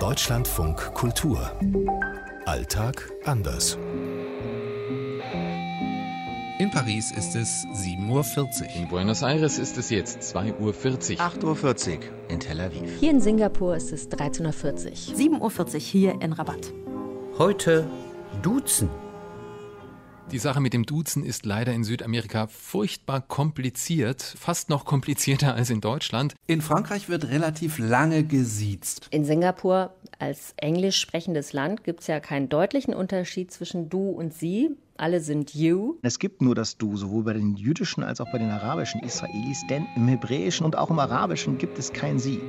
Deutschlandfunk Kultur. Alltag anders. In Paris ist es 7.40 Uhr. In Buenos Aires ist es jetzt 2.40 Uhr. 8.40 Uhr in Tel Aviv. Hier in Singapur ist es 13.40 Uhr. 7.40 Uhr hier in Rabat. Heute duzen. Die Sache mit dem Duzen ist leider in Südamerika furchtbar kompliziert, fast noch komplizierter als in Deutschland. In Frankreich wird relativ lange gesiezt. In Singapur als englisch sprechendes Land gibt es ja keinen deutlichen Unterschied zwischen du und sie. Alle sind you. Es gibt nur das Du, sowohl bei den jüdischen als auch bei den arabischen Israelis, denn im Hebräischen und auch im Arabischen gibt es kein Sie.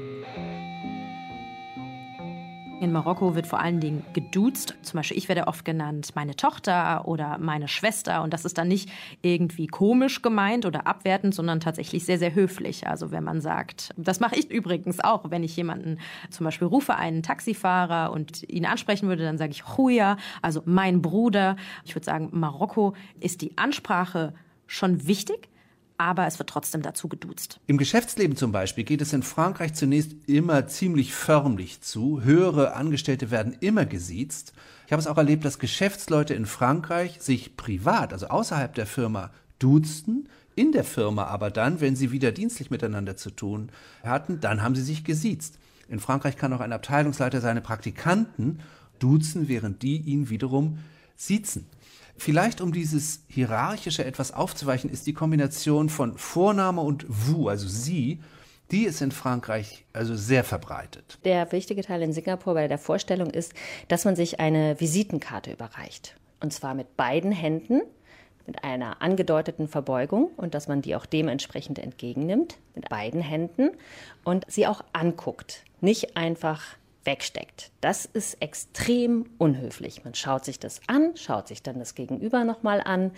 In Marokko wird vor allen Dingen geduzt. Zum Beispiel, ich werde oft genannt meine Tochter oder meine Schwester. Und das ist dann nicht irgendwie komisch gemeint oder abwertend, sondern tatsächlich sehr, sehr höflich. Also wenn man sagt, das mache ich übrigens auch, wenn ich jemanden zum Beispiel rufe, einen Taxifahrer und ihn ansprechen würde, dann sage ich Huya, also mein Bruder. Ich würde sagen, Marokko ist die Ansprache schon wichtig. Aber es wird trotzdem dazu geduzt. Im Geschäftsleben zum Beispiel geht es in Frankreich zunächst immer ziemlich förmlich zu. Höhere Angestellte werden immer gesiezt. Ich habe es auch erlebt, dass Geschäftsleute in Frankreich sich privat, also außerhalb der Firma, duzten. In der Firma aber dann, wenn sie wieder dienstlich miteinander zu tun hatten, dann haben sie sich gesiezt. In Frankreich kann auch ein Abteilungsleiter seine Praktikanten duzen, während die ihn wiederum siezen. Vielleicht, um dieses Hierarchische etwas aufzuweichen, ist die Kombination von Vorname und vous, also sie, die ist in Frankreich also sehr verbreitet. Der wichtige Teil in Singapur bei der Vorstellung ist, dass man sich eine Visitenkarte überreicht. Und zwar mit beiden Händen, mit einer angedeuteten Verbeugung und dass man die auch dementsprechend entgegennimmt, mit beiden Händen und sie auch anguckt, nicht einfach wegsteckt. Das ist extrem unhöflich. Man schaut sich das an, schaut sich dann das Gegenüber nochmal an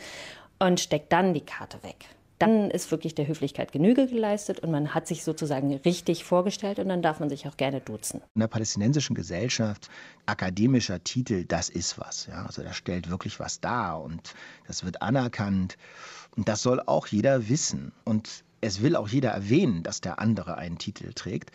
und steckt dann die Karte weg. Dann ist wirklich der Höflichkeit Genüge geleistet und man hat sich sozusagen richtig vorgestellt und dann darf man sich auch gerne duzen. In der palästinensischen Gesellschaft, akademischer Titel, das ist was. Ja? Also das stellt wirklich was dar und das wird anerkannt und das soll auch jeder wissen. Und es will auch jeder erwähnen, dass der andere einen Titel trägt.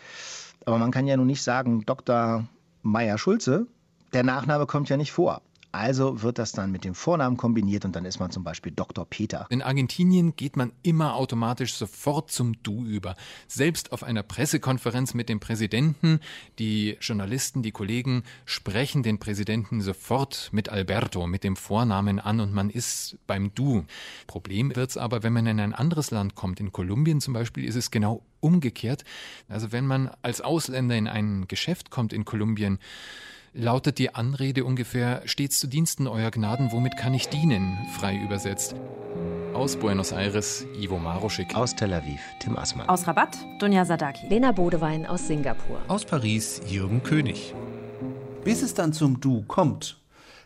Aber man kann ja nun nicht sagen, Dr. Meier-Schulze, der Nachname kommt ja nicht vor. Also wird das dann mit dem Vornamen kombiniert und dann ist man zum Beispiel Dr. Peter. In Argentinien geht man immer automatisch sofort zum Du über. Selbst auf einer Pressekonferenz mit dem Präsidenten, die Journalisten, die Kollegen sprechen den Präsidenten sofort mit Alberto, mit dem Vornamen an und man ist beim Du. Problem wird's aber, wenn man in ein anderes Land kommt. In Kolumbien zum Beispiel ist es genau umgekehrt. Also wenn man als Ausländer in ein Geschäft kommt in Kolumbien, lautet die Anrede ungefähr, stets zu Diensten, Euer Gnaden, womit kann ich dienen? Frei übersetzt. Aus Buenos Aires, Ivo Maroschik. Aus Tel Aviv, Tim Aßmann. Aus Rabat, Dunja Sadaki. Lena Bodewein aus Singapur. Aus Paris, Jürgen König. Bis es dann zum Du kommt,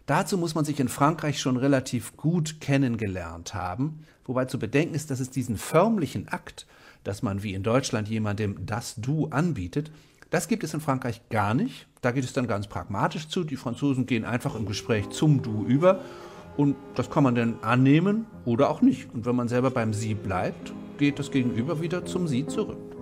dazu muss man sich in Frankreich schon relativ gut kennengelernt haben. Wobei zu bedenken ist, dass es diesen förmlichen Akt, dass man wie in Deutschland jemandem das Du anbietet, das gibt es in Frankreich gar nicht. Da geht es dann ganz pragmatisch zu. Die Franzosen gehen einfach im Gespräch zum Du über. Und das kann man dann annehmen oder auch nicht. Und wenn man selber beim Sie bleibt, geht das Gegenüber wieder zum Sie zurück.